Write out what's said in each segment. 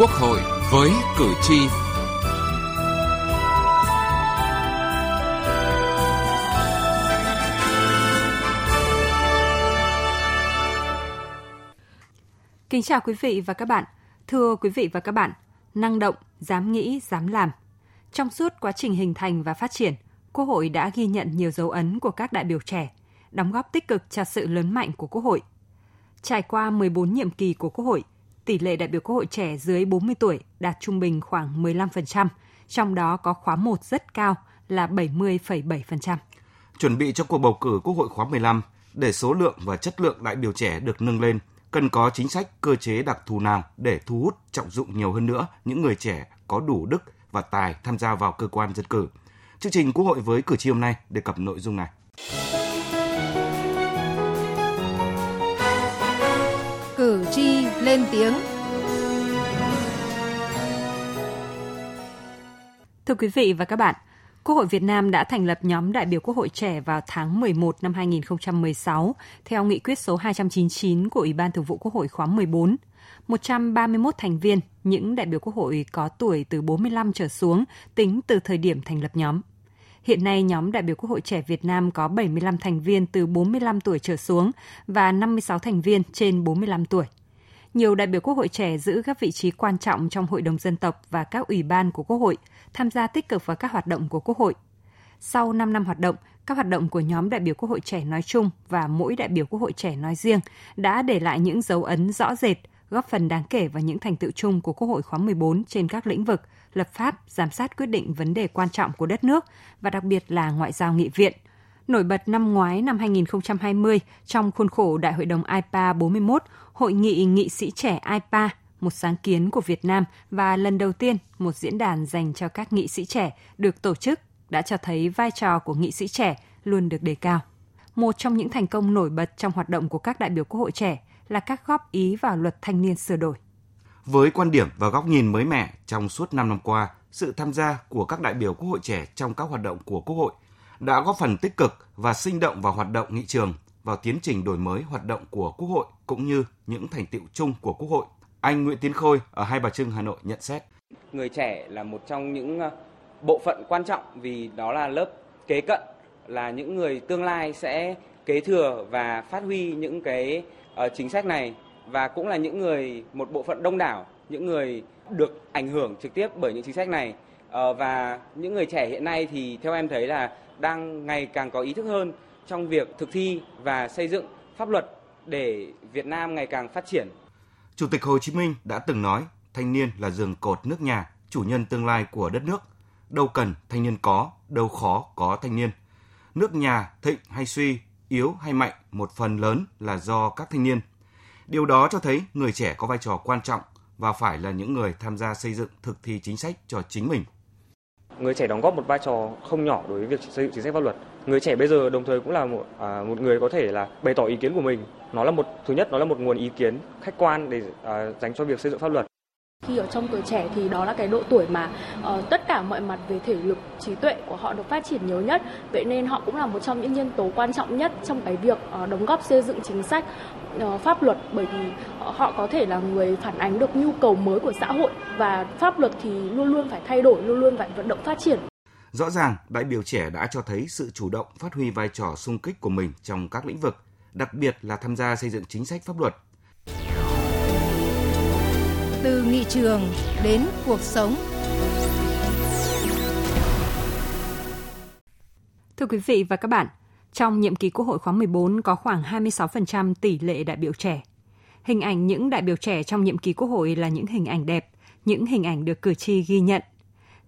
Quốc hội với cử tri. Kính chào quý vị và các bạn. Thưa quý vị và các bạn, năng động, dám nghĩ, dám làm. Trong suốt quá trình hình thành và phát triển, Quốc hội đã ghi nhận nhiều dấu ấn của các đại biểu trẻ, đóng góp tích cực cho sự lớn mạnh của Quốc hội. Trải qua 14 nhiệm kỳ của Quốc hội, tỷ lệ đại biểu Quốc hội trẻ dưới 40 tuổi đạt trung bình khoảng 15%, trong đó có khóa 1 rất cao là 70,7%. Chuẩn bị cho cuộc bầu cử Quốc hội khóa 15, để số lượng và chất lượng đại biểu trẻ được nâng lên, cần có chính sách, cơ chế đặc thù nào để thu hút, trọng dụng nhiều hơn nữa những người trẻ có đủ đức và tài tham gia vào cơ quan dân cử. Chương trình Quốc hội với cử tri hôm nay đề cập nội dung này. Cử tri lên tiếng. Thưa quý vị và các bạn, Quốc hội Việt Nam đã thành lập nhóm đại biểu Quốc hội trẻ vào tháng 11 năm 2016 theo nghị quyết số 299 của Ủy ban Thường vụ Quốc hội khóa 14. 131 thành viên, những đại biểu Quốc hội có tuổi từ 45 trở xuống tính từ thời điểm thành lập nhóm. Hiện nay, nhóm đại biểu Quốc hội trẻ Việt Nam có 75 thành viên từ 45 tuổi trở xuống và 56 thành viên trên 45 tuổi. Nhiều đại biểu Quốc hội trẻ giữ các vị trí quan trọng trong Hội đồng Dân tộc và các ủy ban của Quốc hội, tham gia tích cực vào các hoạt động của Quốc hội. Sau 5 năm hoạt động, các hoạt động của nhóm đại biểu Quốc hội trẻ nói chung và mỗi đại biểu Quốc hội trẻ nói riêng đã để lại những dấu ấn rõ rệt, góp phần đáng kể vào những thành tựu chung của Quốc hội khóa 14 trên các lĩnh vực lập pháp, giám sát quyết định vấn đề quan trọng của đất nước và đặc biệt là ngoại giao nghị viện. Nổi bật năm 2020, trong khuôn khổ Đại hội đồng IPA 41, Hội nghị nghị sĩ trẻ IPA, một sáng kiến của Việt Nam và lần đầu tiên một diễn đàn dành cho các nghị sĩ trẻ được tổ chức đã cho thấy vai trò của nghị sĩ trẻ luôn được đề cao. Một trong những thành công nổi bật trong hoạt động của các đại biểu Quốc hội trẻ là các góp ý vào Luật Thanh niên sửa đổi. Với quan điểm và góc nhìn mới mẻ trong suốt 5 năm qua, sự tham gia của các đại biểu Quốc hội trẻ trong các hoạt động của Quốc hội đã góp phần tích cực và sinh động vào hoạt động nghị trường, vào tiến trình đổi mới hoạt động của Quốc hội cũng như những thành tựu chung của Quốc hội. Anh Nguyễn Tiến Khôi ở Hai Bà Trưng, Hà Nội nhận xét: người trẻ là một trong những bộ phận quan trọng vì đó là lớp kế cận, là những người tương lai sẽ kế thừa và phát huy những cái chính sách này và cũng là những người, một bộ phận đông đảo, những người được ảnh hưởng trực tiếp bởi những chính sách này. Và những người trẻ hiện nay thì theo em thấy là đang ngày càng có ý thức hơn trong việc thực thi và xây dựng pháp luật để Việt Nam ngày càng phát triển. Chủ tịch Hồ Chí Minh đã từng nói, thanh niên là giường cột nước nhà, chủ nhân tương lai của đất nước. Đâu cần thanh niên có, đâu khó có thanh niên. Nước nhà thịnh hay suy, yếu hay mạnh một phần lớn là do các thanh niên. Điều đó cho thấy người trẻ có vai trò quan trọng và phải là những người tham gia xây dựng thực thi chính sách cho chính mình. Người trẻ đóng góp một vai trò không nhỏ đối với việc xây dựng chính sách pháp luật. Người trẻ bây giờ đồng thời cũng là một người có thể là bày tỏ ý kiến của mình. Nó là một nguồn ý kiến khách quan để dành cho việc xây dựng pháp luật. Khi ở trong tuổi trẻ thì đó là cái độ tuổi mà tất cả mọi mặt về thể lực, trí tuệ của họ được phát triển nhiều nhất. Vậy nên họ cũng là một trong những nhân tố quan trọng nhất trong cái việc đóng góp xây dựng chính sách, pháp luật, bởi vì họ có thể là người phản ánh được nhu cầu mới của xã hội và pháp luật thì luôn luôn phải thay đổi, luôn luôn phải vận động phát triển. Rõ ràng, đại biểu trẻ đã cho thấy sự chủ động phát huy vai trò xung kích của mình trong các lĩnh vực, đặc biệt là tham gia xây dựng chính sách pháp luật. Từ nghị trường đến cuộc sống. Thưa quý vị và các bạn, trong nhiệm kỳ Quốc hội khóa 14 có khoảng 26% tỷ lệ đại biểu trẻ. Hình ảnh những đại biểu trẻ trong nhiệm kỳ Quốc hội là những hình ảnh đẹp, những hình ảnh được cử tri ghi nhận.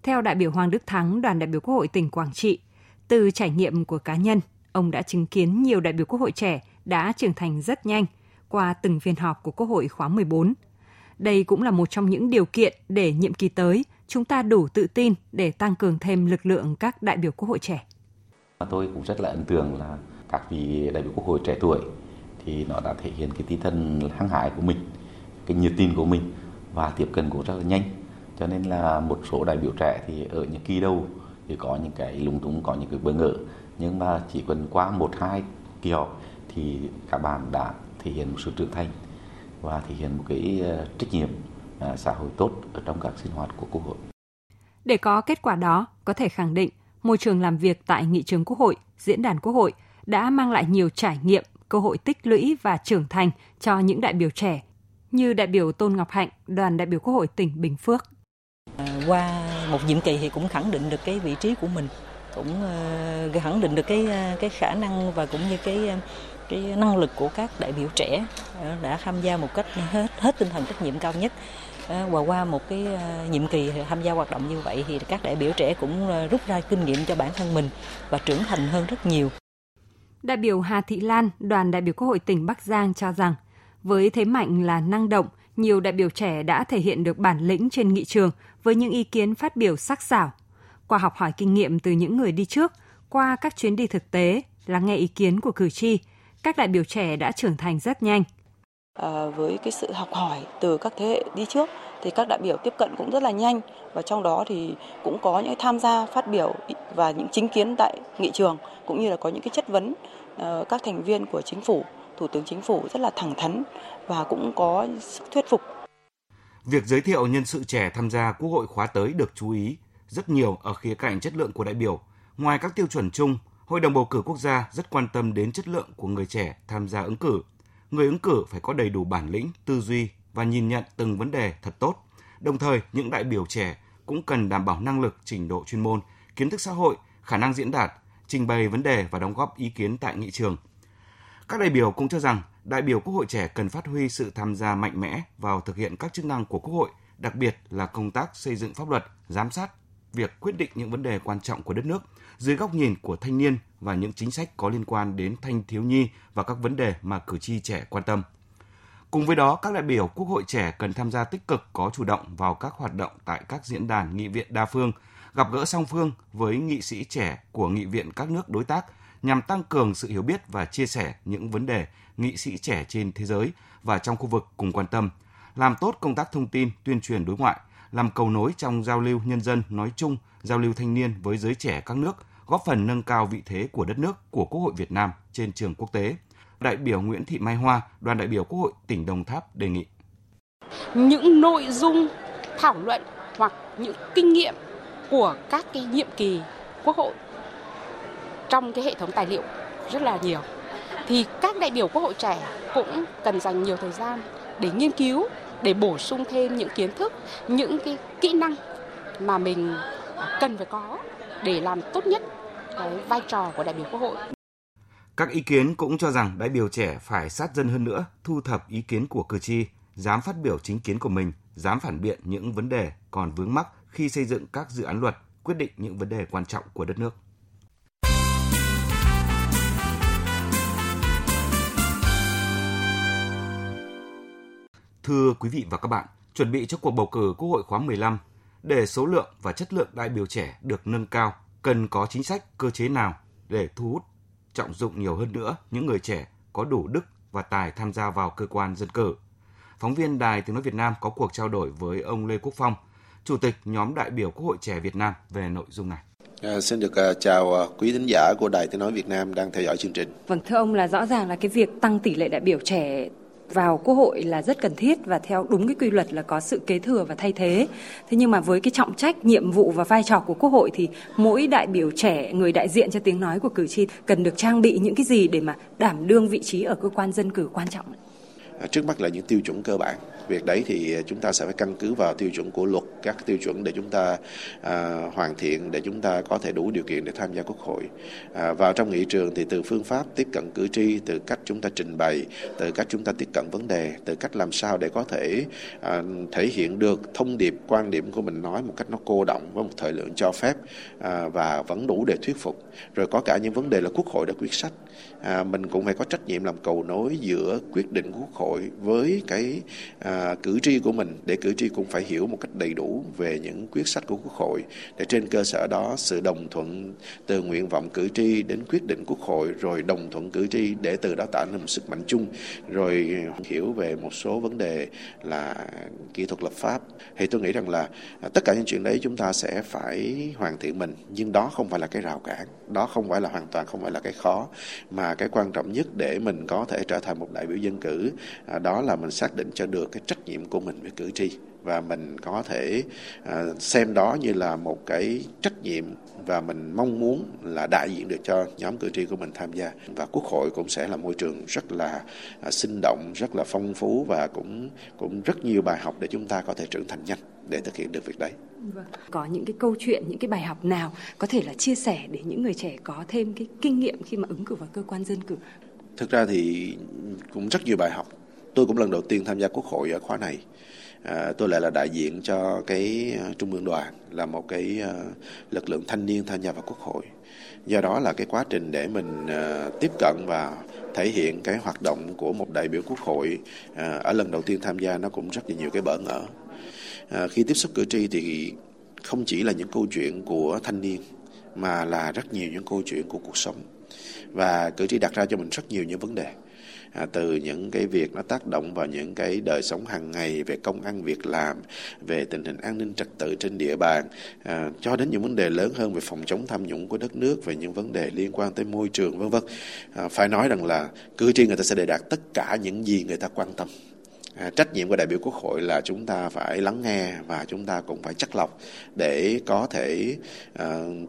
Theo đại biểu Hoàng Đức Thắng, đoàn đại biểu Quốc hội tỉnh Quảng Trị, từ trải nghiệm của cá nhân, ông đã chứng kiến nhiều đại biểu Quốc hội trẻ đã trưởng thành rất nhanh qua từng phiên họp của Quốc hội khóa 14. Đây cũng là một trong những điều kiện để nhiệm kỳ tới, chúng ta đủ tự tin để tăng cường thêm lực lượng các đại biểu Quốc hội trẻ. Tôi cũng rất là ấn tượng là các vị đại biểu Quốc hội trẻ tuổi thì nó đã thể hiện cái tinh thần hăng hái của mình, cái nhiệt tình của mình và tiếp cận cũng rất là nhanh. Cho nên là một số đại biểu trẻ thì ở những kỳ đầu thì có những cái lúng túng, có những cái bỡ ngỡ, nhưng mà chỉ cần qua 1-2 kỳ họp thì các bạn đã thể hiện một sự trưởng thành và thể hiện một cái trách nhiệm xã hội tốt ở trong các sinh hoạt của Quốc hội. Để có kết quả đó, có thể khẳng định môi trường làm việc tại nghị trường Quốc hội, diễn đàn Quốc hội đã mang lại nhiều trải nghiệm, cơ hội tích lũy và trưởng thành cho những đại biểu trẻ như đại biểu Tôn Ngọc Hạnh, đoàn đại biểu Quốc hội tỉnh Bình Phước. Qua một nhiệm kỳ thì cũng khẳng định được cái vị trí của mình, cũng khẳng định được cái khả năng và cũng như cái năng lực của các đại biểu trẻ đã tham gia một cách hết tinh thần trách nhiệm cao nhất. Và qua một cái nhiệm kỳ tham gia hoạt động như vậy thì các đại biểu trẻ cũng rút ra kinh nghiệm cho bản thân mình và trưởng thành hơn rất nhiều. Đại biểu Hà Thị Lan, đoàn đại biểu Quốc hội tỉnh Bắc Giang cho rằng, với thế mạnh là năng động, nhiều đại biểu trẻ đã thể hiện được bản lĩnh trên nghị trường với những ý kiến phát biểu sắc sảo. Qua học hỏi kinh nghiệm từ những người đi trước, qua các chuyến đi thực tế, lắng nghe ý kiến của cử tri, các đại biểu trẻ đã trưởng thành rất nhanh. Với cái sự học hỏi từ các thế hệ đi trước thì các đại biểu tiếp cận cũng rất là nhanh, và trong đó thì cũng có những tham gia phát biểu và những chính kiến tại nghị trường, cũng như là có những cái chất vấn các thành viên của chính phủ, Thủ tướng Chính phủ rất là thẳng thắn và cũng có sức thuyết phục. Việc giới thiệu nhân sự trẻ tham gia Quốc hội khóa tới được chú ý rất nhiều ở khía cạnh chất lượng của đại biểu. Ngoài các tiêu chuẩn chung, Hội đồng bầu cử quốc gia rất quan tâm đến chất lượng của người trẻ tham gia ứng cử. Người ứng cử phải có đầy đủ bản lĩnh, tư duy và nhìn nhận từng vấn đề thật tốt. Đồng thời, những đại biểu trẻ cũng cần đảm bảo năng lực, trình độ chuyên môn, kiến thức xã hội, khả năng diễn đạt, trình bày vấn đề và đóng góp ý kiến tại nghị trường. Các đại biểu cũng cho rằng đại biểu Quốc hội trẻ cần phát huy sự tham gia mạnh mẽ vào thực hiện các chức năng của Quốc hội, đặc biệt là công tác xây dựng pháp luật, giám sát việc quyết định những vấn đề quan trọng của đất nước dưới góc nhìn của thanh niên và những chính sách có liên quan đến thanh thiếu nhi và các vấn đề mà cử tri trẻ quan tâm. Cùng với đó, các đại biểu Quốc hội trẻ cần tham gia tích cực, có chủ động vào các hoạt động tại các diễn đàn nghị viện đa phương, gặp gỡ song phương với nghị sĩ trẻ của nghị viện các nước đối tác, nhằm tăng cường sự hiểu biết và chia sẻ những vấn đề nghị sĩ trẻ trên thế giới và trong khu vực cùng quan tâm, làm tốt công tác thông tin, tuyên truyền đối ngoại, làm cầu nối trong giao lưu nhân dân nói chung, giao lưu thanh niên với giới trẻ các nước, góp phần nâng cao vị thế của đất nước, của Quốc hội Việt Nam trên trường quốc tế. Đại biểu Nguyễn Thị Mai Hoa, đoàn đại biểu Quốc hội tỉnh Đồng Tháp đề nghị. Những nội dung thảo luận hoặc những kinh nghiệm của các cái nhiệm kỳ Quốc hội trong cái hệ thống tài liệu rất là nhiều, thì các đại biểu Quốc hội trẻ cũng cần dành nhiều thời gian để nghiên cứu, để bổ sung thêm những kiến thức, những cái kỹ năng mà mình cần phải có để làm tốt nhất cái vai trò của đại biểu Quốc hội. Các ý kiến cũng cho rằng đại biểu trẻ phải sát dân hơn nữa, thu thập ý kiến của cử tri, dám phát biểu chính kiến của mình, dám phản biện những vấn đề còn vướng mắc khi xây dựng các dự án luật, quyết định những vấn đề quan trọng của đất nước. Thưa quý vị và các bạn, chuẩn bị cho cuộc bầu cử Quốc hội khóa 15, để số lượng và chất lượng đại biểu trẻ được nâng cao, cần có chính sách, cơ chế nào để thu hút, trọng dụng nhiều hơn nữa những người trẻ có đủ đức và tài tham gia vào cơ quan dân cử. Phóng viên Đài Tiếng nói Việt Nam có cuộc trao đổi với ông Lê Quốc Phong, Chủ tịch nhóm đại biểu Quốc hội trẻ Việt Nam về nội dung này. Xin được chào quý thính giả của Đài Tiếng nói Việt Nam đang theo dõi chương trình. Vâng, thưa ông, là rõ ràng là cái việc tăng tỷ lệ đại biểu trẻ vào Quốc hội là rất cần thiết và theo đúng cái quy luật là có sự kế thừa và thay thế. Thế nhưng mà với cái trọng trách, nhiệm vụ và vai trò của Quốc hội thì mỗi đại biểu trẻ, người đại diện cho tiếng nói của cử tri cần được trang bị những cái gì để mà đảm đương vị trí ở cơ quan dân cử quan trọng? Trước mắt là những tiêu chuẩn cơ bản. Việc đấy thì chúng ta sẽ phải căn cứ vào tiêu chuẩn của luật, các tiêu chuẩn để chúng ta hoàn thiện, để chúng ta có thể đủ điều kiện để tham gia Quốc hội. Vào trong nghị trường thì từ phương pháp tiếp cận cử tri, từ cách chúng ta trình bày, từ cách chúng ta tiếp cận vấn đề, từ cách làm sao để có thể thể hiện được thông điệp, quan điểm của mình nói một cách nó cô động với một thời lượng cho phép và vẫn đủ để thuyết phục. Rồi có cả những vấn đề là Quốc hội đã quyết sách. Mình cũng phải có trách nhiệm làm cầu nối giữa quyết định của Quốc hội với cái cử tri của mình, để cử tri cũng phải hiểu một cách đầy đủ về những quyết sách của Quốc hội, để trên cơ sở đó sự đồng thuận từ nguyện vọng cử tri đến quyết định Quốc hội, rồi đồng thuận cử tri để từ đó tạo nên một sức mạnh chung, rồi hiểu về một số vấn đề là kỹ thuật lập pháp. Thì tôi nghĩ rằng là tất cả những chuyện đấy chúng ta sẽ phải hoàn thiện mình, nhưng đó không phải là cái rào cản, đó không phải là hoàn toàn không phải là cái khó, mà cái quan trọng nhất để mình có thể trở thành một đại biểu dân cử đó là mình xác định cho được cái trách nhiệm của mình với cử tri, và mình có thể xem đó như là một cái trách nhiệm, và mình mong muốn là đại diện được cho nhóm cử tri của mình tham gia. Và Quốc hội cũng sẽ là môi trường rất là sinh động, rất là phong phú, và cũng rất nhiều bài học để chúng ta có thể trưởng thành nhanh để thực hiện được việc đấy. Có những cái câu chuyện, những cái bài học nào có thể là chia sẻ để những người trẻ có thêm cái kinh nghiệm khi mà ứng cử vào cơ quan dân cử? Thực ra thì cũng rất nhiều bài học. Tôi cũng lần đầu tiên tham gia Quốc hội ở khóa này. Tôi lại là đại diện cho cái Trung ương đoàn, là một cái lực lượng thanh niên tham gia vào Quốc hội. Do đó là cái quá trình để mình tiếp cận và thể hiện cái hoạt động của một đại biểu Quốc hội ở lần đầu tiên tham gia, nó cũng rất là nhiều cái bỡ ngỡ. Khi tiếp xúc cử tri thì không chỉ là những câu chuyện của thanh niên mà là rất nhiều những câu chuyện của cuộc sống. Và cử tri đặt ra cho mình rất nhiều những vấn đề. Từ những cái việc nó tác động vào những cái đời sống hàng ngày, về công ăn việc làm, về tình hình an ninh trật tự trên địa bàn, cho đến những vấn đề lớn hơn về phòng chống tham nhũng của đất nước, về những vấn đề liên quan tới môi trường v.v. Phải nói rằng là cử tri người ta sẽ đề đạt tất cả những gì người ta quan tâm. Trách nhiệm của đại biểu Quốc hội là chúng ta phải lắng nghe và chúng ta cũng phải chắt lọc để có thể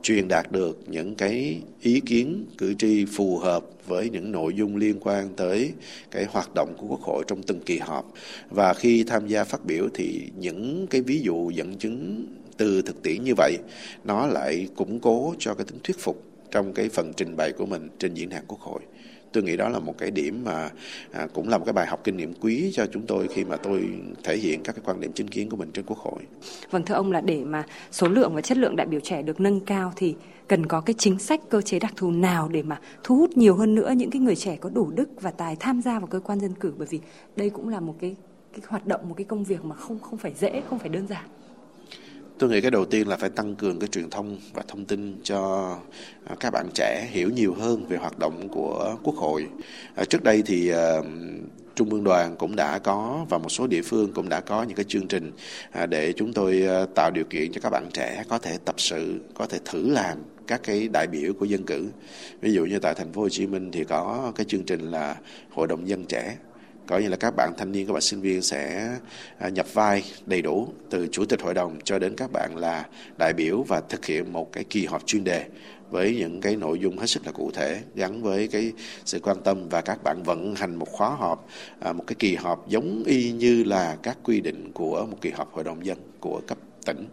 truyền đạt được những cái ý kiến cử tri phù hợp với những nội dung liên quan tới cái hoạt động của Quốc hội trong từng kỳ họp. Và khi tham gia phát biểu thì những cái ví dụ dẫn chứng từ thực tiễn như vậy nó lại củng cố cho cái tính thuyết phục trong cái phần trình bày của mình trên diễn đàn Quốc hội. Tôi nghĩ đó là một cái điểm mà cũng là một cái bài học kinh nghiệm quý cho chúng tôi khi mà tôi thể hiện các cái quan điểm chính kiến của mình trên Quốc hội. Vâng, thưa ông, là để mà số lượng và chất lượng đại biểu trẻ được nâng cao thì cần có cái chính sách, cơ chế đặc thù nào để mà thu hút nhiều hơn nữa những cái người trẻ có đủ đức và tài tham gia vào cơ quan dân cử, bởi vì đây cũng là một cái hoạt động, một cái công việc mà không phải dễ, không phải đơn giản. Tôi nghĩ cái đầu tiên là phải tăng cường cái truyền thông và thông tin cho các bạn trẻ hiểu nhiều hơn về hoạt động của Quốc hội. Trước đây thì Trung ương đoàn cũng đã có, và một số địa phương cũng đã có những cái chương trình để chúng tôi tạo điều kiện cho các bạn trẻ có thể tập sự, có thể thử làm các cái đại biểu của dân cử. Ví dụ như tại thành phố Hồ Chí Minh thì có cái chương trình là Hội đồng dân trẻ. Coi như là các bạn thanh niên, các bạn sinh viên sẽ nhập vai đầy đủ từ chủ tịch hội đồng cho đến các bạn là đại biểu, và thực hiện một cái kỳ họp chuyên đề với những cái nội dung hết sức là cụ thể gắn với cái sự quan tâm, và các bạn vận hành một khóa họp, một cái kỳ họp giống y như là các quy định của một kỳ họp hội đồng dân của cấp tỉnh.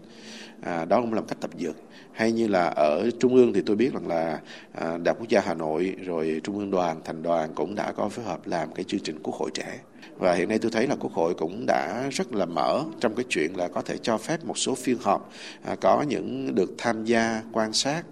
Đó cũng là một cách tập dượt. Hay như là ở Trung ương thì tôi biết rằng là Đại học Quốc gia Hà Nội rồi Trung ương đoàn, thành đoàn cũng đã có phối hợp làm cái chương trình Quốc hội trẻ. Và hiện nay tôi thấy là Quốc hội cũng đã rất là mở trong cái chuyện là có thể cho phép một số phiên họp có những được tham gia quan sát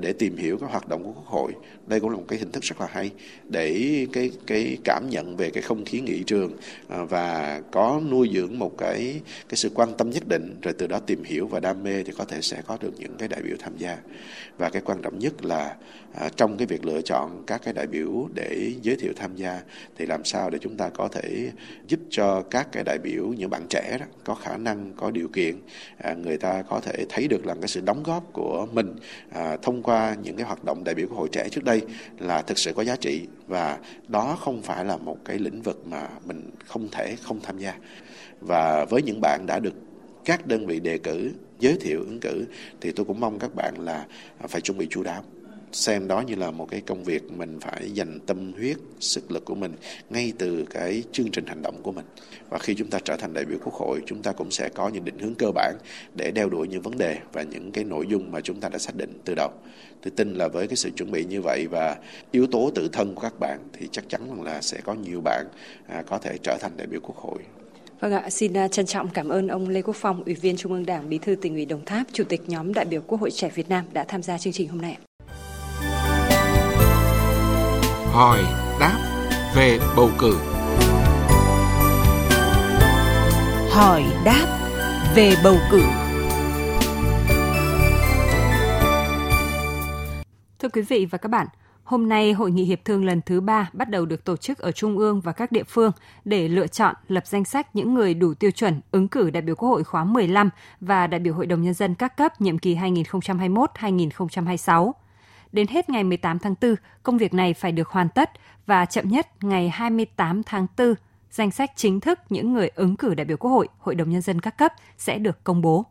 để tìm hiểu các hoạt động của Quốc hội. Đây cũng là một cái hình thức rất là hay để cái cảm nhận về cái không khí nghị trường, và có nuôi dưỡng một cái sự quan tâm nhất định, rồi từ đó tìm hiểu và đam mê thì có thể sẽ có được những cái đại biểu tham gia. Và cái quan trọng nhất là trong cái việc lựa chọn các cái đại biểu để giới thiệu tham gia thì làm sao để chúng ta có thể giúp cho các cái đại biểu, những bạn trẻ đó, có khả năng, có điều kiện, người ta có thể thấy được là cái sự đóng góp của mình thông qua những cái hoạt động đại biểu của hội trẻ trước đây là thực sự có giá trị, và đó không phải là một cái lĩnh vực mà mình không thể không tham gia. Và với những bạn đã được các đơn vị đề cử, giới thiệu ứng cử thì tôi cũng mong các bạn là phải chuẩn bị chu đáo, xem đó như là một cái công việc mình phải dành tâm huyết, sức lực của mình ngay từ cái chương trình hành động của mình. Và khi chúng ta trở thành đại biểu Quốc hội, chúng ta cũng sẽ có những định hướng cơ bản để đeo đuổi những vấn đề và những cái nội dung mà chúng ta đã xác định từ đầu. Tôi tin là với cái sự chuẩn bị như vậy và yếu tố tự thân của các bạn thì chắc chắn là sẽ có nhiều bạn có thể trở thành đại biểu Quốc hội. Vâng ạ, xin trân trọng cảm ơn ông Lê Quốc Phong, Ủy viên Trung ương Đảng, Bí thư Tỉnh ủy Đồng Tháp, Chủ tịch nhóm đại biểu Quốc hội trẻ Việt Nam đã tham gia chương trình hôm nay. Hỏi đáp về bầu cử. Hỏi đáp về bầu cử. Thưa quý vị và các bạn, hôm nay Hội nghị Hiệp thương lần thứ 3 bắt đầu được tổ chức ở Trung ương và các địa phương để lựa chọn, lập danh sách những người đủ tiêu chuẩn ứng cử đại biểu Quốc hội khóa 15 và đại biểu Hội đồng Nhân dân các cấp nhiệm kỳ 2021-2026. Đến hết ngày 18 tháng 4, công việc này phải được hoàn tất và chậm nhất ngày 28 tháng 4 danh sách chính thức những người ứng cử đại biểu Quốc hội, Hội đồng Nhân dân các cấp sẽ được công bố.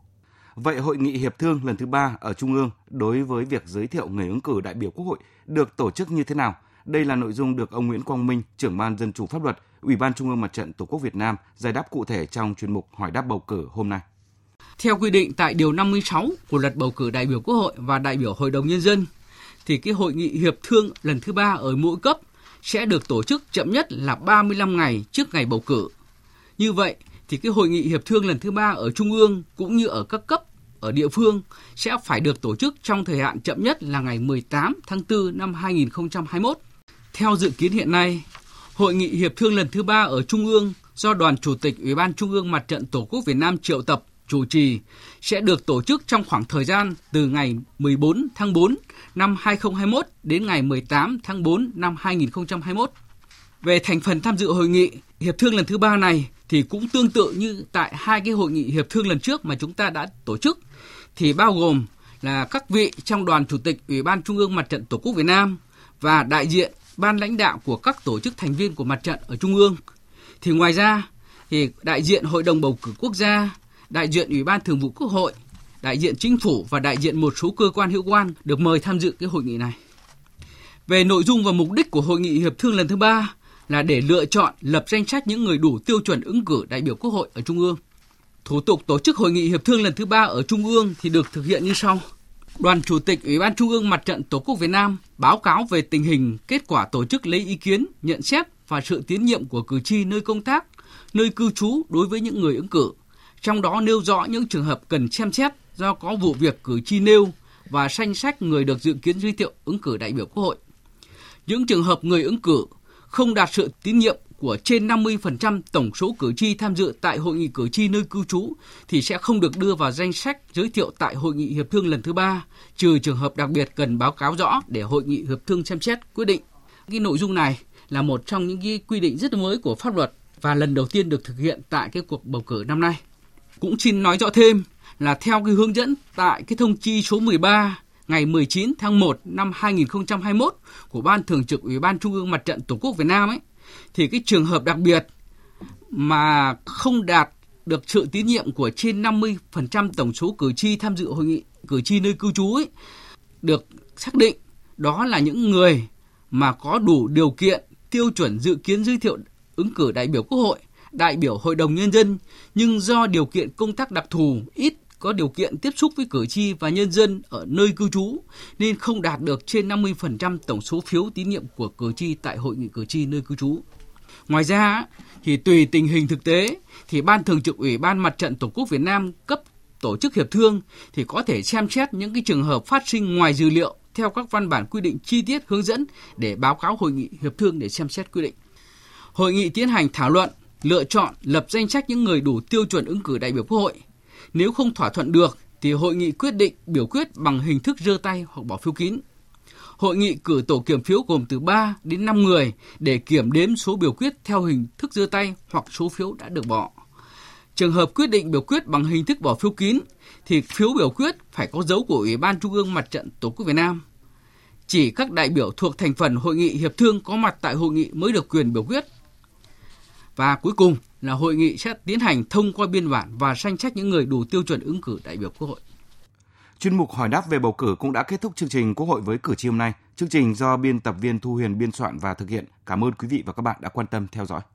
Vậy Hội nghị Hiệp thương lần thứ 3 ở Trung ương đối với việc giới thiệu người ứng cử đại biểu Quốc hội được tổ chức như thế nào? Đây là nội dung được ông Nguyễn Quang Minh, trưởng ban dân chủ pháp luật, Ủy ban Trung ương Mặt trận Tổ quốc Việt Nam giải đáp cụ thể trong chuyên mục Hỏi đáp bầu cử hôm nay. Theo quy định tại điều 56 của Luật bầu cử đại biểu Quốc hội và đại biểu Hội đồng Nhân dân, thì cái hội nghị hiệp thương lần thứ 3 ở mỗi cấp sẽ được tổ chức chậm nhất là 35 ngày trước ngày bầu cử. Như vậy thì cái hội nghị hiệp thương lần thứ 3 ở Trung ương cũng như ở các cấp, ở địa phương sẽ phải được tổ chức trong thời hạn chậm nhất là ngày 18 tháng 4 năm 2021. Theo dự kiến hiện nay, hội nghị hiệp thương lần thứ 3 ở Trung ương do Đoàn Chủ tịch Ủy ban Trung ương Mặt trận Tổ quốc Việt Nam triệu tập chủ trì sẽ được tổ chức trong khoảng thời gian từ ngày 14 tháng 4 năm 2021 đến ngày 18 tháng 4 năm 2021. Về thành phần tham dự hội nghị hiệp thương lần thứ 3 này thì cũng tương tự như tại hai cái hội nghị hiệp thương lần trước mà chúng ta đã tổ chức, thì bao gồm là các vị trong Đoàn Chủ tịch Ủy ban Trung ương Mặt trận Tổ quốc Việt Nam và đại diện ban lãnh đạo của các tổ chức thành viên của mặt trận ở Trung ương. Thì ngoài ra thì đại diện Hội đồng Bầu cử Quốc gia, đại diện Ủy ban Thường vụ Quốc hội, đại diện Chính phủ và đại diện một số cơ quan hữu quan được mời tham dự cái hội nghị này. Về nội dung và mục đích của hội nghị hiệp thương lần thứ 3 là để lựa chọn lập danh sách những người đủ tiêu chuẩn ứng cử đại biểu Quốc hội ở Trung ương. Thủ tục tổ chức hội nghị hiệp thương lần thứ 3 ở Trung ương thì được thực hiện như sau. Đoàn Chủ tịch Ủy ban Trung ương Mặt trận Tổ quốc Việt Nam báo cáo về tình hình, kết quả tổ chức lấy ý kiến, nhận xét và sự tín nhiệm của cử tri nơi công tác, nơi cư trú đối với những người ứng cử. Trong đó nêu rõ những trường hợp cần xem xét do có vụ việc cử tri nêu và danh sách người được dự kiến giới thiệu ứng cử đại biểu Quốc hội. Những trường hợp người ứng cử không đạt sự tín nhiệm của trên 50% tổng số cử tri tham dự tại hội nghị cử tri nơi cư trú thì sẽ không được đưa vào danh sách giới thiệu tại hội nghị hiệp thương lần thứ 3, trừ trường hợp đặc biệt cần báo cáo rõ để hội nghị hiệp thương xem xét quyết định. Cái nội dung này là một trong những cái quy định rất mới của pháp luật và lần đầu tiên được thực hiện tại cái cuộc bầu cử năm nay. Cũng xin nói rõ thêm là theo cái hướng dẫn tại cái thông chi số 13 ngày 19 tháng 1 năm 2021 của Ban Thường trực Ủy ban Trung ương Mặt trận Tổ quốc Việt Nam ấy, thì cái trường hợp đặc biệt mà không đạt được sự tín nhiệm của trên 50% tổng số cử tri tham dự hội nghị cử tri nơi cư trú ấy, được xác định đó là những người mà có đủ điều kiện tiêu chuẩn dự kiến giới thiệu ứng cử đại biểu Quốc hội, đại biểu Hội đồng Nhân dân, nhưng do điều kiện công tác đặc thù, ít có điều kiện tiếp xúc với cử tri và nhân dân ở nơi cư trú nên không đạt được trên 50% tổng số phiếu tín nhiệm của cử tri tại hội nghị cử tri nơi cư trú. Ngoài ra thì tùy tình hình thực tế thì Ban Thường trực Ủy ban Mặt trận Tổ quốc Việt Nam cấp tổ chức hiệp thương thì có thể xem xét những cái trường hợp phát sinh ngoài dự liệu theo các văn bản quy định chi tiết hướng dẫn để báo cáo hội nghị hiệp thương để xem xét quy định. Hội nghị tiến hành thảo luận, lựa chọn, lập danh sách những người đủ tiêu chuẩn ứng cử đại biểu Quốc hội. Nếu không thỏa thuận được thì hội nghị quyết định biểu quyết bằng hình thức giơ tay hoặc bỏ phiếu kín. Hội nghị cử tổ kiểm phiếu gồm từ 3 đến 5 người để kiểm đếm số biểu quyết theo hình thức giơ tay hoặc số phiếu đã được bỏ. Trường hợp quyết định biểu quyết bằng hình thức bỏ phiếu kín thì phiếu biểu quyết phải có dấu của Ủy ban Trung ương Mặt trận Tổ quốc Việt Nam. Chỉ các đại biểu thuộc thành phần hội nghị hiệp thương có mặt tại hội nghị mới được quyền biểu quyết. Và cuối cùng là hội nghị sẽ tiến hành thông qua biên bản và danh sách những người đủ tiêu chuẩn ứng cử đại biểu Quốc hội. Chuyên mục Hỏi đáp về bầu cử cũng đã kết thúc chương trình Quốc hội với cử tri hôm nay. Chương trình do biên tập viên Thu Huyền biên soạn và thực hiện. Cảm ơn quý vị và các bạn đã quan tâm theo dõi.